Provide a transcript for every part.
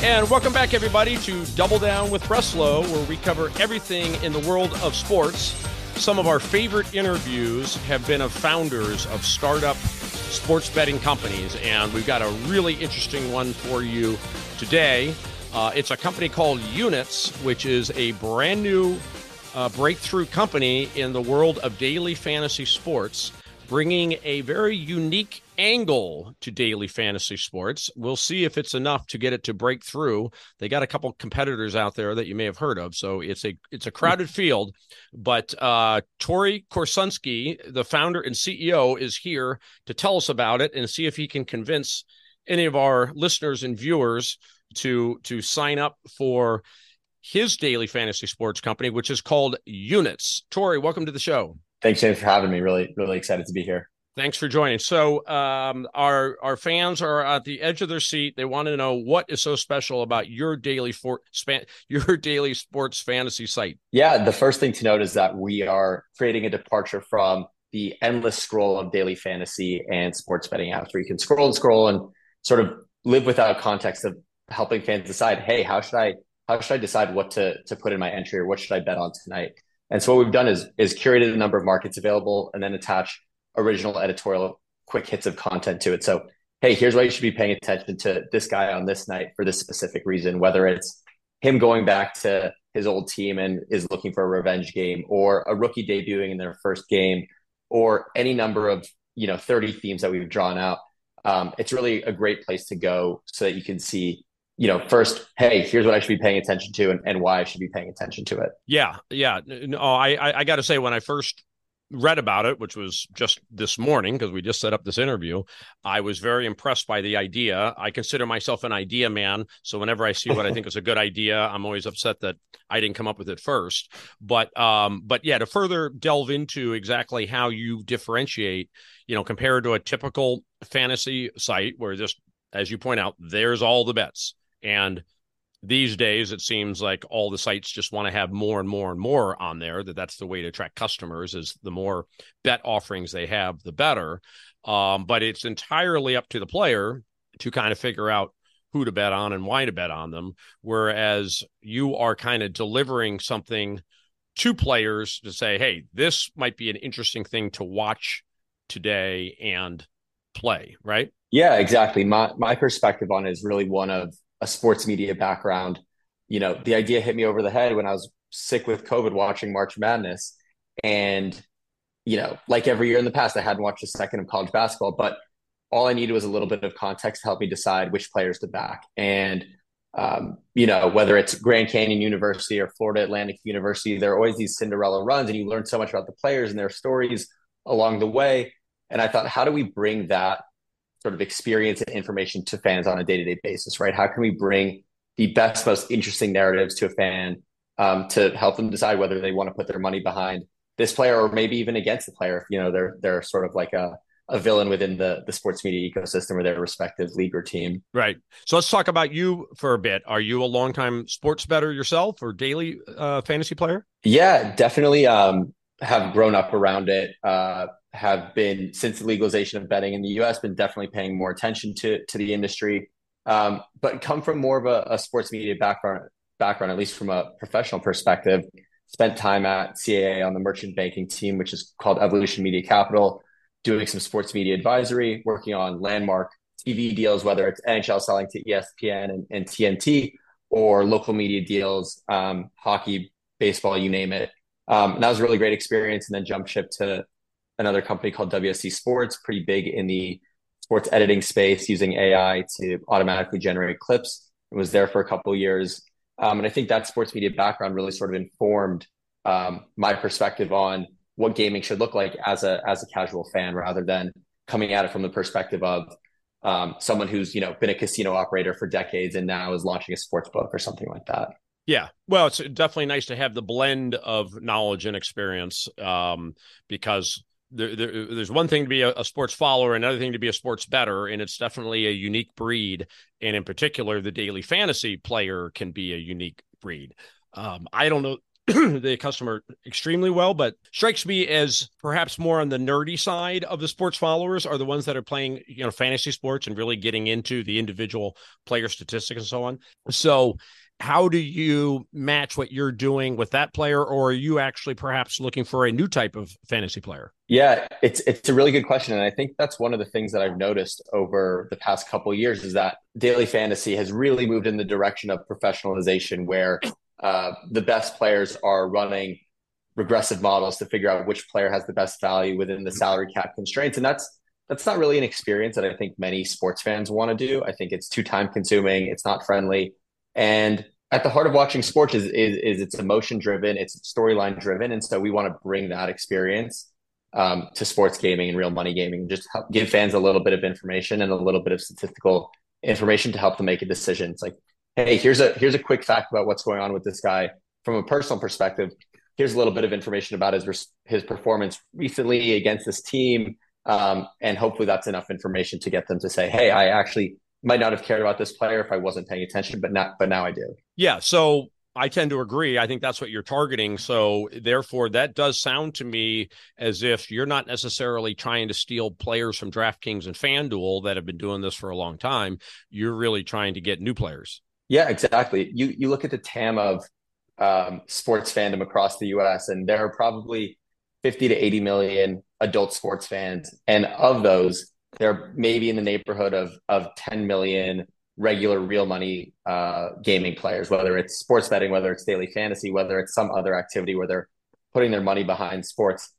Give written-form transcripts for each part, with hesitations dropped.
And welcome back, everybody, to Double Down with Breslo, where we cover everything in the world of sports. Some of our favorite interviews have been of founders of startup sports betting companies, and we've got a really interesting one for you today. It's a company called Units, which is a brand new breakthrough company in the world of daily fantasy sports, bringing a very unique angle to daily fantasy sports. We'll see if it's enough to get it to break through. They got a couple competitors out there that you may have heard of, so it's a crowded field. But Tory Korsunsky, the founder and CEO, is here to tell us about it and see if he can convince any of our listeners and viewers to sign up for his daily fantasy sports company, which is called Units. Tory, welcome to the show. Thanks, James, for having me. Really excited to be here. Thanks for joining. So our fans are at the edge of their seat. They want to know what is so special about your daily sports fantasy site. Yeah, the first thing to note is that we are creating a departure from the endless scroll of daily fantasy and sports betting apps, where you can scroll and sort of live without context of helping fans decide, hey, how should I decide what to put in my entry, or what should I bet on tonight? And so what we've done is curated a number of markets available and then attach original editorial quick hits of content to it. So, hey, here's why you should be paying attention to this guy on this night for this specific reason, whether it's him going back to his old team and is looking for a revenge game, or a rookie debuting in their first game, or any number of 30 themes that we've drawn out. It's really a great place to go so that you can see, first, hey, here's what I should be paying attention to and why I should be paying attention to it. Yeah. No, I got to say, when I first read about it, which was just this morning, because we just set up this interview, I was very impressed by the idea. I consider myself an idea man. So whenever I see what I think is a good idea, I'm always upset that I didn't come up with it first. But yeah, to further delve into exactly how you differentiate, compared to a typical fantasy site where, just as you point out, there's all the bets. And these days, it seems like all the sites just want to have more and more and more on there, that's the way to attract customers, is the more bet offerings they have, the better. But it's entirely up to the player to kind of figure out who to bet on and why to bet on them, whereas you are kind of delivering something to players to say, hey, this might be an interesting thing to watch today and play, right? Yeah, exactly. My perspective on it is really one of a sports media background. The idea hit me over the head when I was sick with COVID watching March Madness. And, like every year in the past, I hadn't watched a second of college basketball, but all I needed was a little bit of context to help me decide which players to back. And, whether it's Grand Canyon University or Florida Atlantic University, there are always these Cinderella runs, and you learn so much about the players and their stories along the way. And I thought, how do we bring that sort of experience and information to fans on a day-to-day basis, right? How can we bring the best, most interesting narratives to a fan to help them decide whether they want to put their money behind this player or maybe even against the player? They're sort of like a villain within the sports media ecosystem or their respective league or team. Right. So let's talk about you for a bit. Are you a longtime sports bettor yourself or daily fantasy player? Yeah, definitely. Have grown up around it. Have been, since the legalization of betting in the US, been definitely paying more attention to the industry, but come from more of a sports media background, at least from a professional perspective. Spent time at CAA on the merchant banking team, which is called Evolution Media Capital, doing some sports media advisory, working on landmark TV deals, whether it's NHL selling to ESPN and TNT, or local media deals, hockey, baseball, you name it. And that was a really great experience. And then jumped ship to another company called WSC Sports, pretty big in the sports editing space, using AI to automatically generate clips. It was there for a couple of years. And I think that sports media background really sort of informed my perspective on what gaming should look like as a casual fan, rather than coming at it from the perspective of someone who's, been a casino operator for decades and now is launching a sports book or something like that. Yeah. Well, it's definitely nice to have the blend of knowledge and experience, because there's one thing to be a sports follower, another thing to be a sports bettor, and it's definitely a unique breed. And in particular, the daily fantasy player can be a unique breed. I don't know the customer extremely well, but strikes me as perhaps more on the nerdy side of the sports followers are the ones that are playing, you know, fantasy sports and really getting into the individual player statistics and so on. So how do you match what you're doing with that player, or are you actually perhaps looking for a new type of fantasy player? Yeah, it's a really good question. And I think that's one of the things that I've noticed over the past couple of years is that daily fantasy has really moved in the direction of professionalization, where the best players are running regressive models to figure out which player has the best value within the salary cap constraints. And that's not really an experience that I think many sports fans want to do. I think it's too time consuming. It's not friendly. And at the heart of watching sports is it's emotion driven, it's storyline driven. And so we want to bring that experience to sports gaming and real money gaming, and just help give fans a little bit of information and a little bit of statistical information to help them make a decision. It's like, hey, here's a quick fact about what's going on with this guy from a personal perspective. Here's a little bit of information about his performance recently against this team. And hopefully that's enough information to get them to say, hey, I actually might not have cared about this player if I wasn't paying attention, but now I do. Yeah. So I tend to agree. I think that's what you're targeting. So therefore, that does sound to me as if you're not necessarily trying to steal players from DraftKings and FanDuel that have been doing this for a long time. You're really trying to get new players. Yeah, exactly. You look at the TAM of sports fandom across the US, and there are probably 50 to 80 million adult sports fans. And of those, they're maybe in the neighborhood of 10 million regular real money gaming players, whether it's sports betting, whether it's daily fantasy, whether it's some other activity where they're putting their money behind sports.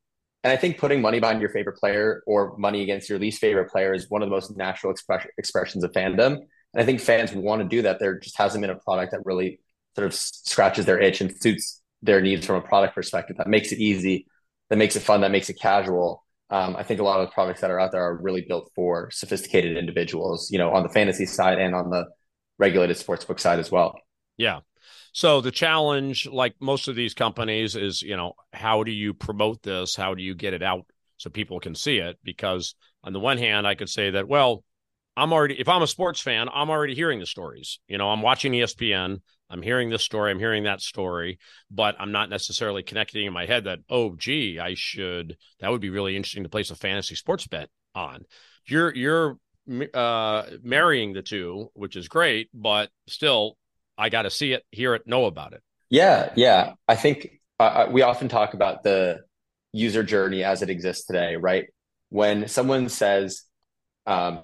And I think putting money behind your favorite player or money against your least favorite player is one of the most natural expressions of fandom. And I think fans want to do that. There just hasn't been a product that really sort of scratches their itch and suits their needs from a product perspective, that makes it easy, that makes it fun, that makes it casual. I think a lot of the products that are out there are really built for sophisticated individuals, you know, on the fantasy side and on the regulated sportsbook side as well. Yeah. So the challenge, like most of these companies, is, you know, how do you promote this? How do you get it out so people can see it? Because on the one hand, I could say that, well, if I'm a sports fan, I'm already hearing the stories. You know, I'm watching ESPN, I'm hearing this story, I'm hearing that story, but I'm not necessarily connecting in my head that, oh, gee, that would be really interesting to place a fantasy sports bet on. You're marrying the two, which is great, but still, I got to see it, hear it, know about it. Yeah. I think we often talk about the user journey as it exists today, right? When someone says,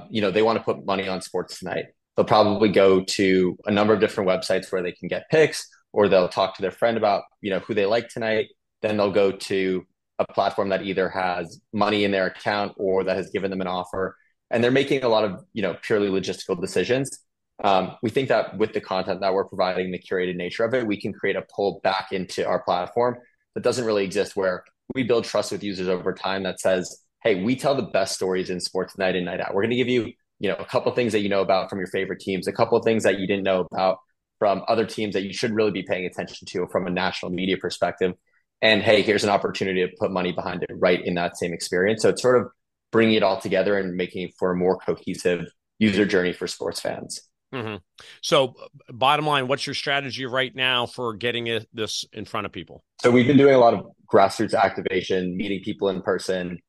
you know, they want to put money on sports tonight, they'll probably go to a number of different websites where they can get picks, or they'll talk to their friend about, you know, who they like tonight. Then they'll go to a platform that either has money in their account or that has given them an offer. And they're making a lot of, you know, purely logistical decisions. We think that with the content that we're providing, the curated nature of it, we can create a pull back into our platform that doesn't really exist, where we build trust with users over time that says, hey, we tell the best stories in sports night in, night out. We're going to give you, you know, a couple of things that you know about from your favorite teams, a couple of things that you didn't know about from other teams that you should really be paying attention to from a national media perspective. And hey, here's an opportunity to put money behind it right in that same experience. So it's sort of bringing it all together and making it for a more cohesive user journey for sports fans. Mm-hmm. So bottom line, what's your strategy right now for getting this in front of people? So we've been doing a lot of grassroots activation, meeting people in person,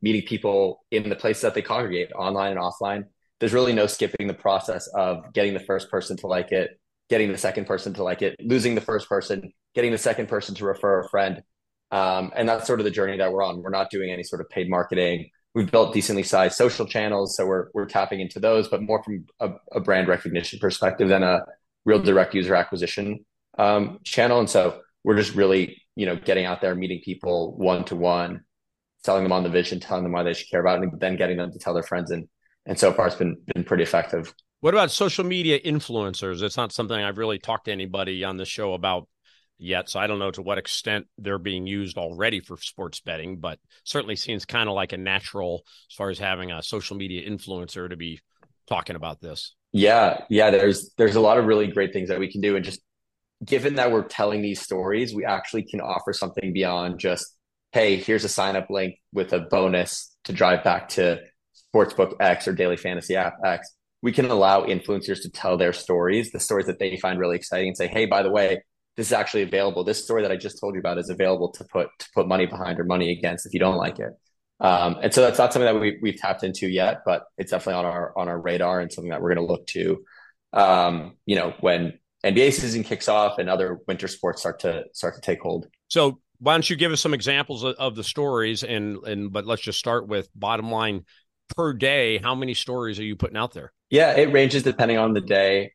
meeting people in the places that they congregate, online and offline. There's really no skipping the process of getting the first person to like it, getting the second person to like it, losing the first person, getting the second person to refer a friend. And that's sort of the journey that we're on. We're not doing any sort of paid marketing. We've built decently sized social channels, so we're tapping into those, but more from a brand recognition perspective than a real direct user acquisition channel. And so we're just really, you know, getting out there, meeting people one-to-one, telling them on the vision, telling them why they should care about it, and then getting them to tell their friends. And so far, it's been pretty effective. What about social media influencers? It's not something I've really talked to anybody on the show about yet, so I don't know to what extent they're being used already for sports betting, but certainly seems kind of like a natural as far as having a social media influencer to be talking about this. Yeah. There's a lot of really great things that we can do. And just given that we're telling these stories, we actually can offer something beyond just, hey, here's a sign-up link with a bonus to drive back to Sportsbook X or Daily Fantasy App X. We can allow influencers to tell their stories, the stories that they find really exciting, and say, hey, by the way, this is actually available. This story that I just told you about is available to put money behind or money against if you don't like it. And so that's not something that we've tapped into yet, but it's definitely on our radar and something that we're going to look to, when NBA season kicks off and other winter sports start to take hold. So why don't you give us some examples of the stories but let's just start with bottom line per day. How many stories are you putting out there? Yeah, it ranges depending on the day.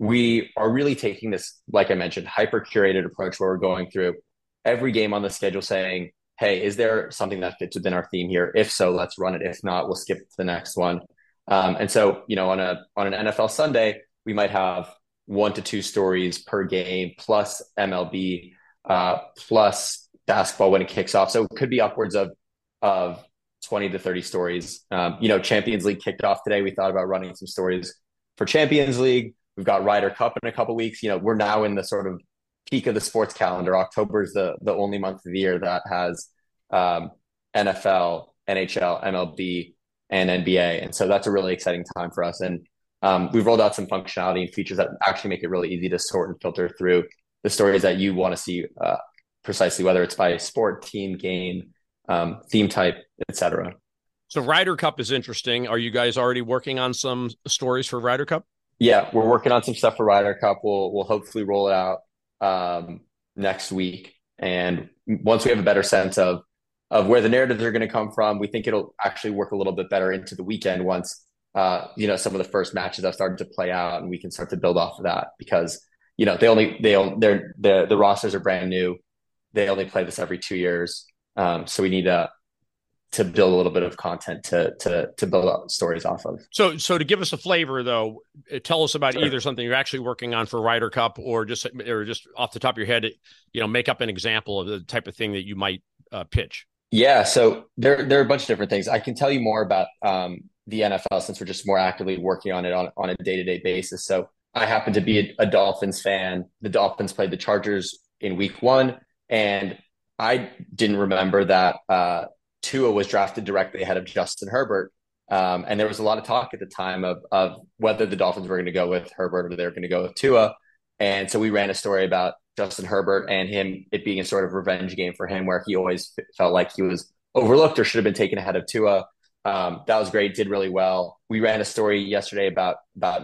We are really taking this, like I mentioned, hyper curated approach where we're going through every game on the schedule saying, hey, is there something that fits within our theme here? If so, let's run it. If not, we'll skip to the next one. And so, on an NFL Sunday, we might have 1 to 2 stories per game, plus MLB, plus basketball when it kicks off. So it could be upwards of 20 to 30 stories. Champions League kicked off today. We thought about running some stories for Champions League. We've got Ryder Cup in a couple of weeks. We're now in the sort of peak of the sports calendar. October is the only month of the year that has NFL, NHL, MLB, and NBA. And so that's a really exciting time for us. And we've rolled out some functionality and features that actually make it really easy to sort and filter through the stories that you want to see precisely, whether it's by sport, team, game, theme type, et cetera. So Ryder Cup is interesting. Are you guys already working on some stories for Ryder Cup? Yeah, we're working on some stuff for Ryder Cup. We'll hopefully roll it out next week, and once we have a better sense of where the narratives are going to come from, we think it'll actually work a little bit better into the weekend once some of the first matches have started to play out, and we can start to build off of that, because the rosters are brand new. They only play this every 2 years, so we need to build a little bit of content to build up stories off of. So to give us a flavor though, tell us about either something you're actually working on for Ryder Cup, or just off the top of your head, make up an example of the type of thing that you might pitch. Yeah. So there are a bunch of different things. I can tell you more about the NFL since we're just more actively working on it on a day-to-day basis. So I happen to be a Dolphins fan. The Dolphins played the Chargers in week 1, and I didn't remember that, Tua was drafted directly ahead of Justin Herbert. And there was a lot of talk at the time of whether the Dolphins were going to go with Herbert or they were going to go with Tua. And so we ran a story about Justin Herbert and him, it being a sort of revenge game for him, where he always felt like he was overlooked or should have been taken ahead of Tua. That was great. Did really well. We ran a story yesterday about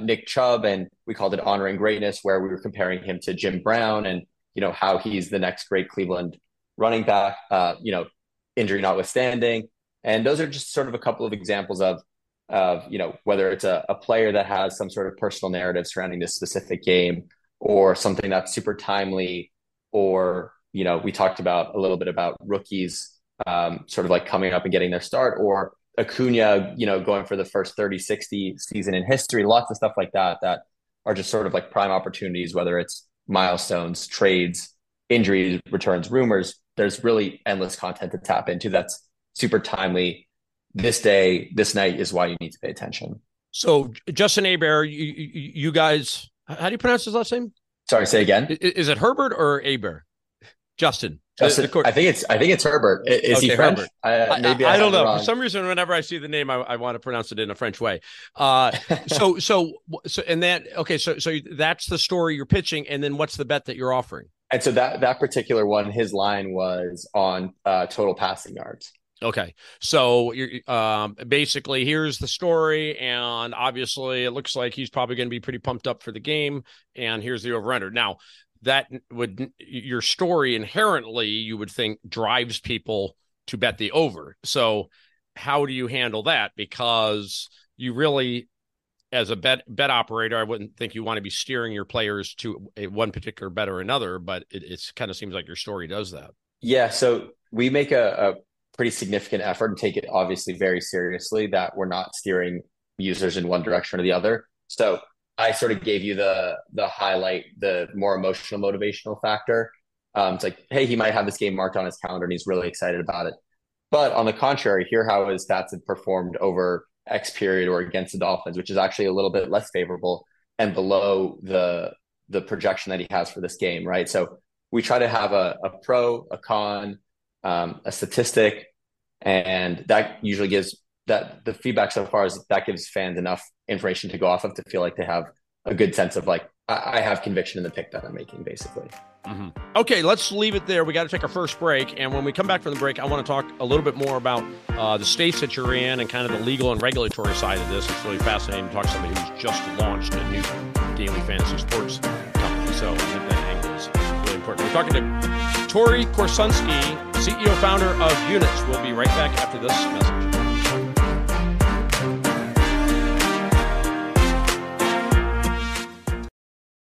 Nick Chubb, and we called it Honoring Greatness, where we were comparing him to Jim Brown and, how he's the next great Cleveland running back, injury notwithstanding. And those are just sort of a couple of examples of whether it's a player that has some sort of personal narrative surrounding this specific game, or something that's super timely, or, we talked about a little bit about rookies sort of like coming up and getting their start, or Acuna, going for the first 30-60 season in history, lots of stuff like that are just sort of like prime opportunities, whether it's milestones, trades, injuries, returns, rumors. There's really endless content to tap into that's super timely. This day, this night is why you need to pay attention. So Justin Herbert, you guys, how do you pronounce his last name? Sorry, say again. Is it Herbert or Aber? Justin. I think it's Herbert. Is okay, he French? Herbert. I don't know. For some reason, whenever I see the name, I want to pronounce it in a French way. So that's the story you're pitching, and then what's the bet that you're offering? And so that particular one, his line was on total passing yards. Okay. So you're, basically, here's the story, and obviously it looks like he's probably going to be pretty pumped up for the game, and here's the over-under. Now, your story inherently, you would think, drives people to bet the over. So how do you handle that? Because you really, as a bet operator, I wouldn't think you want to be steering your players to one particular bet or another, but it's kind of seems like your story does that. Yeah. So we make a pretty significant effort and take it obviously very seriously that we're not steering users in one direction or the other. So I sort of gave you the highlight, the more emotional motivational factor. It's like, hey, he might have this game marked on his calendar and he's really excited about it. But on the contrary, here how his stats have performed over X period or against the Dolphins, which is actually a little bit less favorable and below the projection that he has for this game, right? So we try to have a pro, a con, a statistic, and that usually gives that the feedback so far is that gives fans enough information to go off of to feel like they have a good sense of like I have conviction in the pick that I'm making, basically. Mm-hmm. Okay, let's leave it there. We got to take our first break. And when we come back from the break, I want to talk a little bit more about the states that you're in and kind of the legal and regulatory side of this. It's really fascinating to talk to somebody who's just launched a new daily fantasy sports company. So I think that angle is really important. We're talking to Tory Korsunsky, CEO, founder of Units. We'll be right back after this message.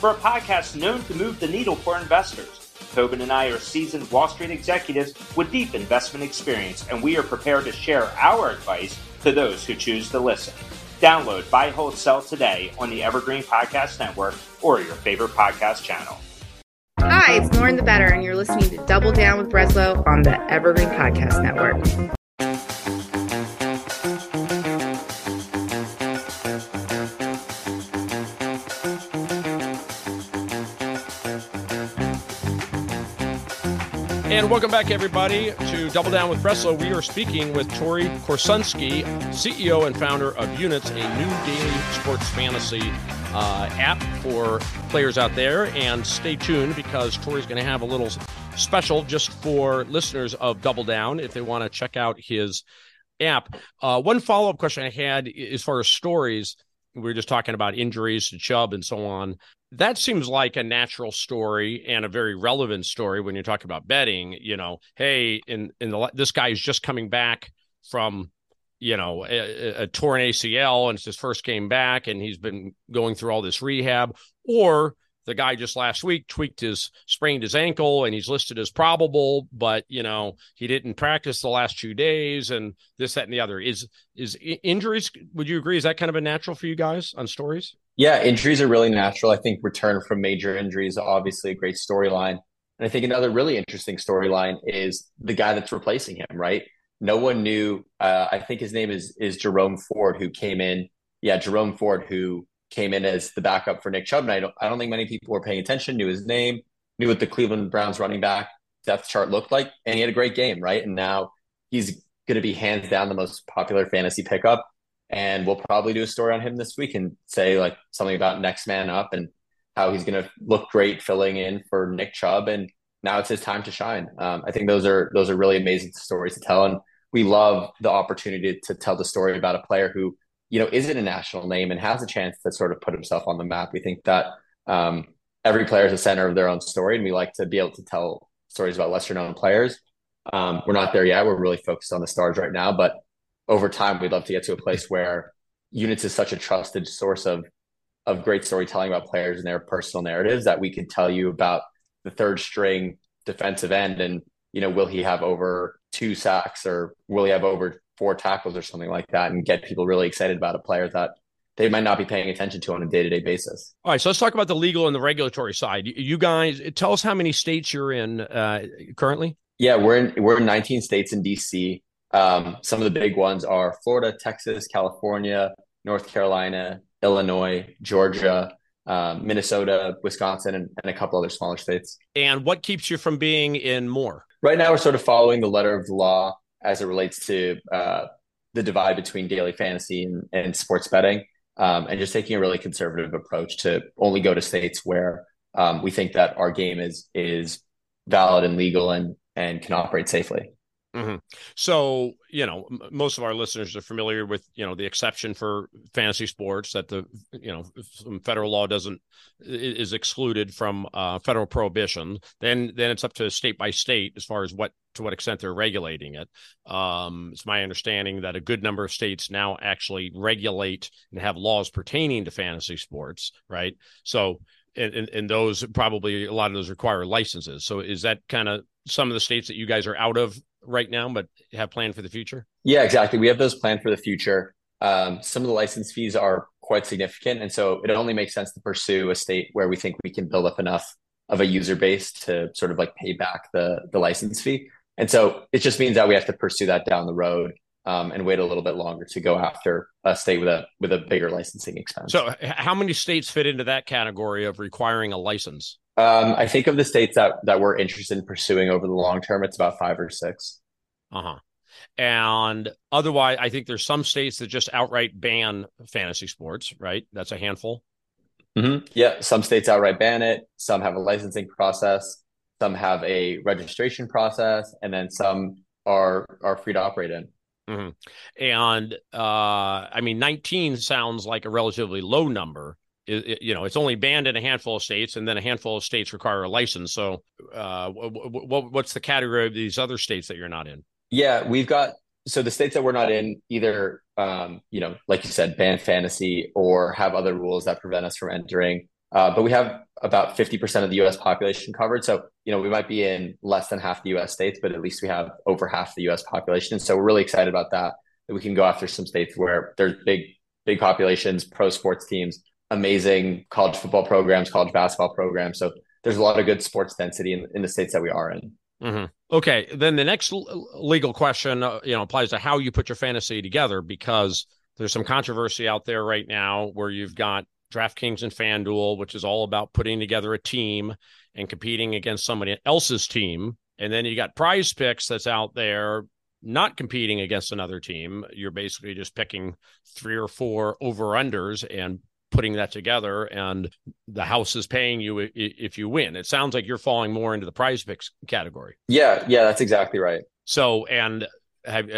for a podcast known to move the needle for investors. Tobin and I are seasoned Wall Street executives with deep investment experience, and we are prepared to share our advice to those who choose to listen. Download Buy, Hold, Sell today on the Evergreen Podcast Network or your favorite podcast channel. Hi, it's Lauren the Better, and you're listening to Double Down with Breslo on the Evergreen Podcast Network. And welcome back, everybody, to Double Down with Breslo. We are speaking with Tory Korsunsky, CEO and founder of Units, a new daily sports fantasy app for players out there. And stay tuned, because Tory's going to have a little special just for listeners of Double Down if they want to check out his app. One follow-up question I had as far as stories, we were just talking about injuries to Chubb and so on. That seems like a natural story and a very relevant story when you're talking about betting. You know, hey, this guy is just coming back from, you know, a torn ACL, and it's his first game back, and he's been going through all this rehab. Or the guy just last week sprained his ankle, and he's listed as probable, but, you know, he didn't practice the last 2 days, and this, that, and the other. Is injuries, would you agree, is that kind of a natural for you guys on stories? Yeah, injuries are really natural. I think return from major injuries are obviously a great storyline. And I think another really interesting storyline is the guy that's replacing him, right? No one knew. I think his name is Jerome Ford, who came in. Yeah, Jerome Ford, who came in as the backup for Nick Chubb. And I don't think many people were paying attention, knew his name, knew what the Cleveland Browns running back depth chart looked like. And he had a great game, right? And now he's going to be hands down the most popular fantasy pickup. And we'll probably do a story on him this week and say like something about next man up and how he's going to look great filling in for Nick Chubb. And now it's his time to shine. I think those are really amazing stories to tell. And we love the opportunity to tell the story about a player who, you know, isn't a national name and has a chance to sort of put himself on the map. We think that every player is the center of their own story, and we like to be able to tell stories about lesser known players. We're not there yet. We're really focused on the stars right now, but over time, we'd love to get to a place where Units is such a trusted source of great storytelling about players and their personal narratives that we could tell you about the third string defensive end. And, you know, will he have over 2 sacks, or will he have over 4 tackles, or something like that, and get people really excited about a player that they might not be paying attention to on a day-to-day basis. All right, so let's talk about the legal and the regulatory side. You guys, tell us how many states you're in currently. Yeah, we're in 19 states in DC. Some of the big ones are Florida, Texas, California, North Carolina, Illinois, Georgia, Minnesota, Wisconsin, and a couple other smaller states. And what keeps you from being in more? Right now, we're sort of following the letter of the law as it relates to the divide between daily fantasy and sports betting, and just taking a really conservative approach to only go to states where we think that our game is valid and legal and can operate safely. Mm-hmm. So, you know, most of our listeners are familiar with, you know, the exception for fantasy sports that the, you know, federal law is excluded from federal prohibition. Then it's up to state by state as far as to what extent they're regulating it. It's my understanding that a good number of states now actually regulate and have laws pertaining to fantasy sports, right? So, and those probably, a lot of those require licenses. So is that kind of some of the states that you guys are out of right now, but have planned for the future? Yeah, exactly. We have those planned for the future. Some of the license fees are quite significant. And so it only makes sense to pursue a state where we think we can build up enough of a user base to sort of like pay back the license fee. And so it just means that we have to pursue that down the road and wait a little bit longer to go after a state with a bigger licensing expense. So how many states fit into that category of requiring a license? I think of the states that we're interested in pursuing over the long term, it's about 5 or 6. Uh-huh. And otherwise, I think there's some states that just outright ban fantasy sports, right? That's a handful. Mm-hmm. Yeah. Some states outright ban it. Some have a licensing process. Some have a registration process. And then some are free to operate in. Mm-hmm. And I mean, 19 sounds like a relatively low number. It's only banned in a handful of states, and then a handful of states require a license. So what's the category of these other states that you're not in? Yeah, we've got, so the states that we're not in either, like you said, ban fantasy or have other rules that prevent us from entering. But we have about 50% of the U.S. population covered. So, we might be in less than half the U.S. states, but at least we have over half the U.S. population. So we're really excited about that we can go after some states where there's big populations, pro sports teams, amazing college football programs, college basketball programs. So there's a lot of good sports density in the states that we are in. Mm-hmm. Okay. Then the next legal question, applies to how you put your fantasy together, because there's some controversy out there right now where you've got DraftKings and FanDuel, which is all about putting together a team and competing against somebody else's team. And then you got PrizePicks that's out there not competing against another team. You're basically just picking 3 or 4 over-unders and putting that together, and the house is paying you if you win. It sounds like you're falling more into the PrizePicks category. Yeah, that's exactly right. So, and have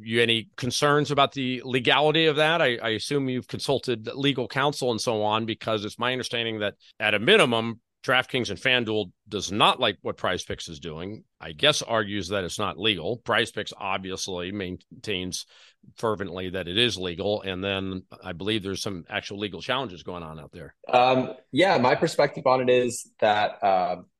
you any concerns about the legality of that? I assume you've consulted legal counsel and so on, because it's my understanding that at a minimum, DraftKings and FanDuel does not like what PrizePicks is doing, I guess argues that it's not legal. PrizePicks obviously maintains fervently that it is legal. And then I believe there's some actual legal challenges going on out there. Yeah, my perspective on it is that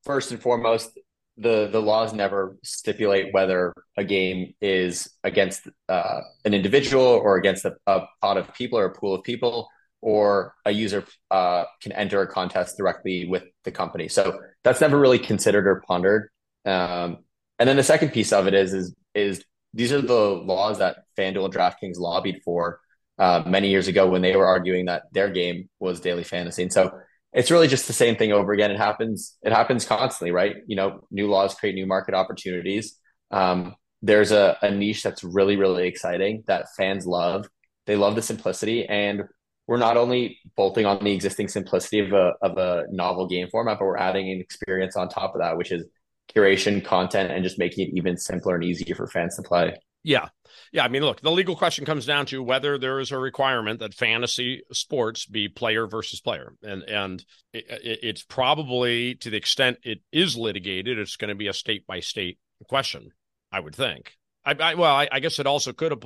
first and foremost, the laws never stipulate whether a game is against an individual or against a pot of people or a pool of people, or a user can enter a contest directly with the company. So that's never really considered or pondered. And then the second piece of it is these are the laws that FanDuel and DraftKings lobbied for many years ago when they were arguing that their game was daily fantasy. And so it's really just the same thing over again. It happens constantly, right? New laws create new market opportunities. There's a niche that's really, really exciting that fans love. They love the simplicity, and we're not only bolting on the existing simplicity of a novel game format, but we're adding an experience on top of that, which is curation, content, and just making it even simpler and easier for fans to play. Yeah. Yeah. I mean, look, the legal question comes down to whether there is a requirement that fantasy sports be player versus player. And it's probably, to the extent it is litigated, it's going to be a state by state question, I would think. I guess it also could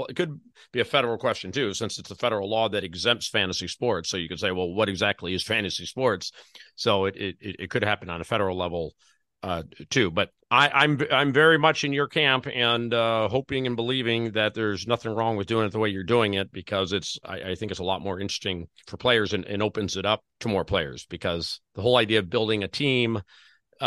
be a federal question, too, since it's a federal law that exempts fantasy sports. So you could say, well, what exactly is fantasy sports? So it could happen on a federal level, too. But I'm very much in your camp and hoping and believing that there's nothing wrong with doing it the way you're doing it, because I think it's a lot more interesting for players and opens it up to more players, because the whole idea of building a team gets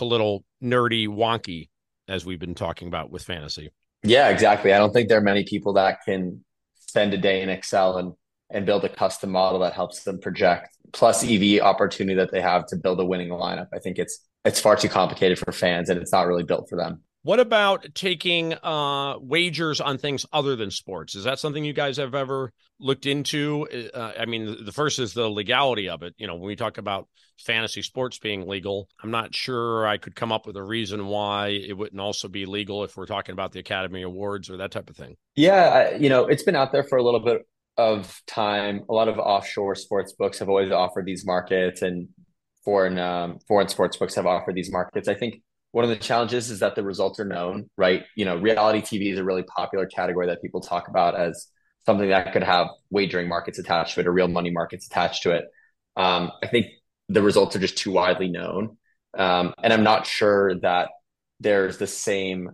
a little nerdy, wonky, as we've been talking about with fantasy. Yeah, exactly. I don't think there are many people that can spend a day in Excel and build a custom model that helps them project, plus EV opportunity that they have to build a winning lineup. I think it's far too complicated for fans, and it's not really built for them. What about taking wagers on things other than sports? Is that something you guys have ever looked into? I mean, the first is the legality of it. When we talk about fantasy sports being legal, I'm not sure I could come up with a reason why it wouldn't also be legal if we're talking about the Academy Awards or that type of thing. Yeah, it's been out there for a little bit of time. A lot of offshore sports books have always offered these markets, and foreign sports books have offered these markets. I think one of the challenges is that the results are known, right? Reality TV is a really popular category that people talk about as something that could have wagering markets attached to it or real money markets attached to it. I think the results are just too widely known. And I'm not sure that there's the same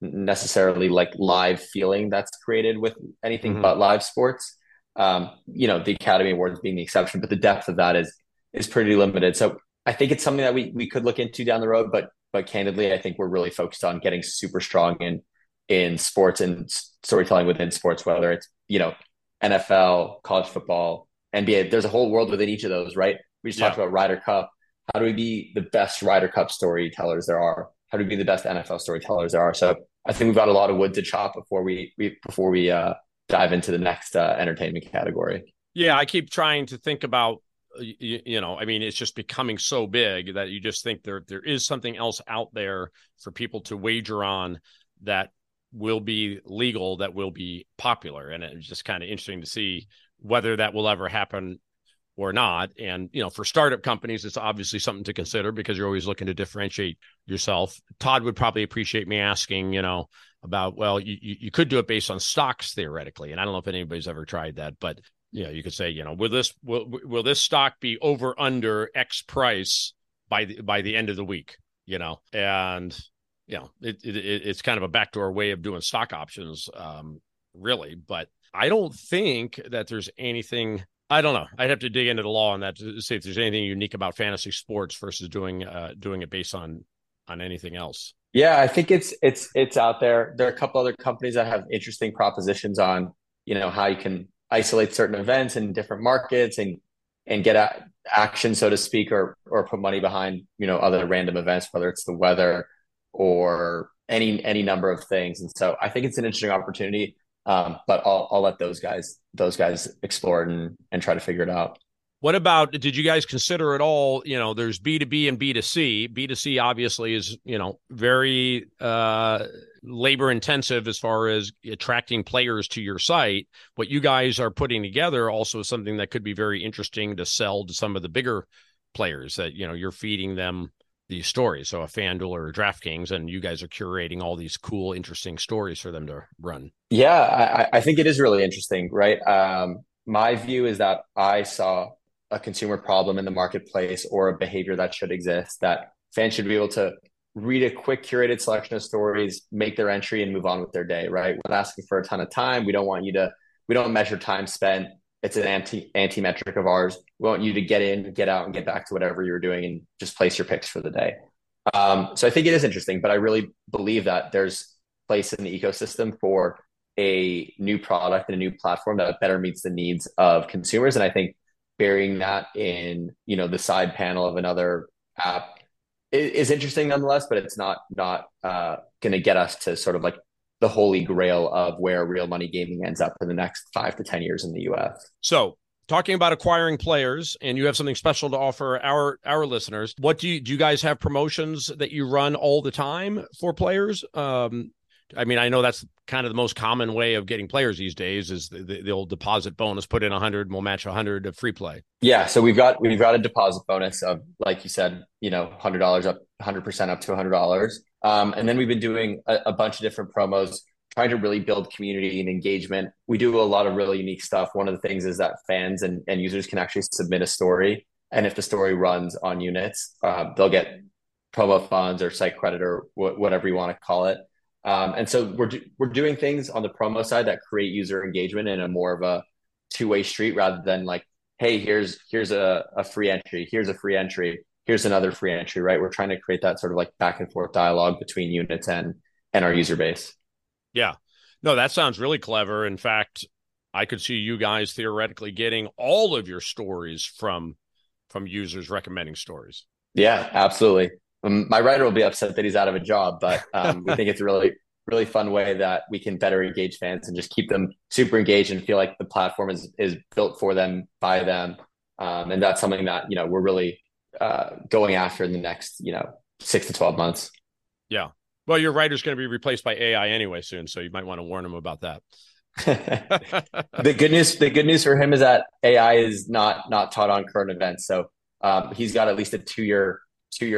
necessarily like live feeling that's created with anything mm-hmm. but live sports. The Academy Awards being the exception, but the depth of that is pretty limited. So I think it's something that we could look into down the road, but candidly, I think we're really focused on getting super strong in sports and storytelling within sports, whether it's, NFL, college football, NBA, there's a whole world within each of those, right? We just talked about Ryder Cup. How do we be the best Ryder Cup storytellers there are? How do we be the best NFL storytellers there are? So I think we've got a lot of wood to chop before we dive into the next entertainment category. Yeah. I keep trying to think about, it's just becoming so big that you just think there is something else out there for people to wager on that will be legal, that will be popular. And it's just kind of interesting to see whether that will ever happen or not. And, for startup companies, it's obviously something to consider because you're always looking to differentiate yourself. Todd would probably appreciate me asking, about, well, you could do it based on stocks theoretically. And I don't know if anybody's ever tried that, but you could say, will this stock be over under X price by the end of the week, it's kind of a backdoor way of doing stock options, really, but I don't think that there's anything. I don't know. I'd have to dig into the law on that to see if there's anything unique about fantasy sports versus doing it based on anything else. Yeah, I think it's out there. There are a couple other companies that have interesting propositions on, how you can isolate certain events in different markets and get action, so to speak, or put money behind, other random events, whether it's the weather or any number of things. And so I think it's an interesting opportunity. But I'll let those guys explore it and try to figure it out. What about, did you guys consider at all, there's B2B and B2C. B2C obviously is, very labor intensive as far as attracting players to your site. What you guys are putting together also is something that could be very interesting to sell to some of the bigger players that, you're feeding them these stories. So a FanDuel or a DraftKings, and you guys are curating all these cool, interesting stories for them to run. Yeah, I think it is really interesting, right? My view is that I saw a consumer problem in the marketplace or a behavior that should exist, that fans should be able to read a quick curated selection of stories, make their entry and move on with their day, right? We're not asking for a ton of time. We don't measure time spent. It's an anti-metric of ours. We want you to get in, get out, and get back to whatever you're doing and just place your picks for the day. So I think it is interesting, but I really believe that there's place in the ecosystem for a new product and a new platform that better meets the needs of consumers. And I think burying that in, the side panel of another app is interesting nonetheless, but it's not going to get us to sort of like the holy grail of where real money gaming ends up in the next 5 to 10 years in the US. So talking about acquiring players, and you have something special to offer our listeners. What do you guys have promotions that you run all the time for players? I know that's kind of the most common way of getting players these days is the old deposit bonus, put in 100 and we'll match 100 of free play. Yeah. So we've got a deposit bonus of, like you said, $100 up, 100% up to $100. And then we've been doing a bunch of different promos, trying to really build community and engagement. We do a lot of really unique stuff. One of the things is that fans and users can actually submit a story. And if the story runs on Units, they'll get promo funds or site credit or whatever you want to call it. And so we're doing things on the promo side that create user engagement in a more of a two-way street, rather than like, hey, here's a free entry, here's a free entry, here's another free entry, right? We're trying to create that sort of like back and forth dialogue between Units and our user base. Yeah, no, that sounds really clever. In fact, I could see you guys theoretically getting all of your stories from users recommending stories. Yeah, absolutely. My writer will be upset that he's out of a job, but we think it's a really, really fun way that we can better engage fans and just keep them super engaged and feel like the platform is built for them, by them. And that's something that, we're really going after in the next, 6 to 12 months. Yeah. Well, your writer's going to be replaced by AI anyway soon, so you might want to warn him about that. The good news for him is that AI is not taught on current events. So he's got at least a two-year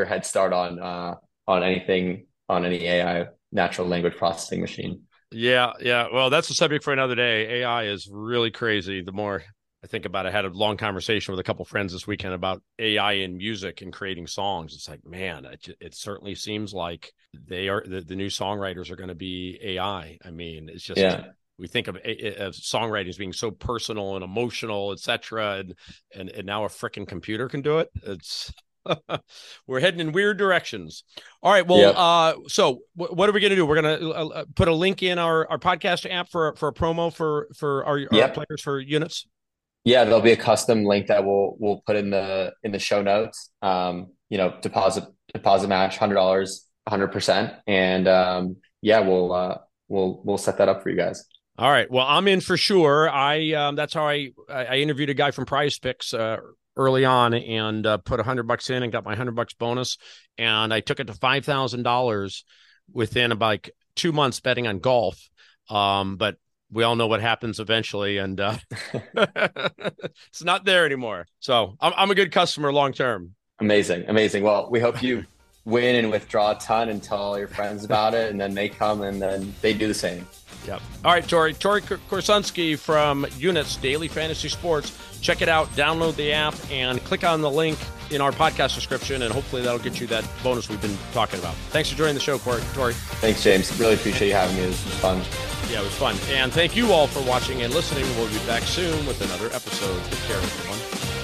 head start on anything, on any AI natural language processing machine. Yeah. Well, that's a subject for another day. AI is really crazy. The more I think about it, I had a long conversation with a couple of friends this weekend about AI in music and creating songs. It's like, man, it certainly seems like they are the new songwriters are going to be AI. I mean, it's just, yeah. We think of songwriting as being so personal and emotional, et cetera, and now a freaking computer can do it. It's We're heading in weird directions. All right. Well, yep. So what are we going to do? We're going to put a link in our podcast app for a promo for our players for units. Yeah, there'll be a custom link that we'll put in the show notes. Deposit match, $100, 100%. And we'll set that up for you guys. All right. Well, I'm in for sure. That's how I interviewed a guy from PrizePicks early on and put $100 in and got my $100 bonus. And I took it to $5,000 within about like 2 months betting on golf. But we all know what happens eventually, and it's not there anymore. So I'm a good customer long term. Amazing. Well, we hope you win and withdraw a ton and tell all your friends about it, and then they come and then they do the same. Yep. All right, Tory Korsunsky from Units Daily Fantasy Sports. Check it out. Download the app and click on the link in our podcast description, and hopefully that'll get you that bonus we've been talking about. Thanks for joining the show, Tory. Thanks, James. Really appreciate you having me. This was fun. Yeah, it was fun. And thank you all for watching and listening. We'll be back soon with another episode. Take care, everyone.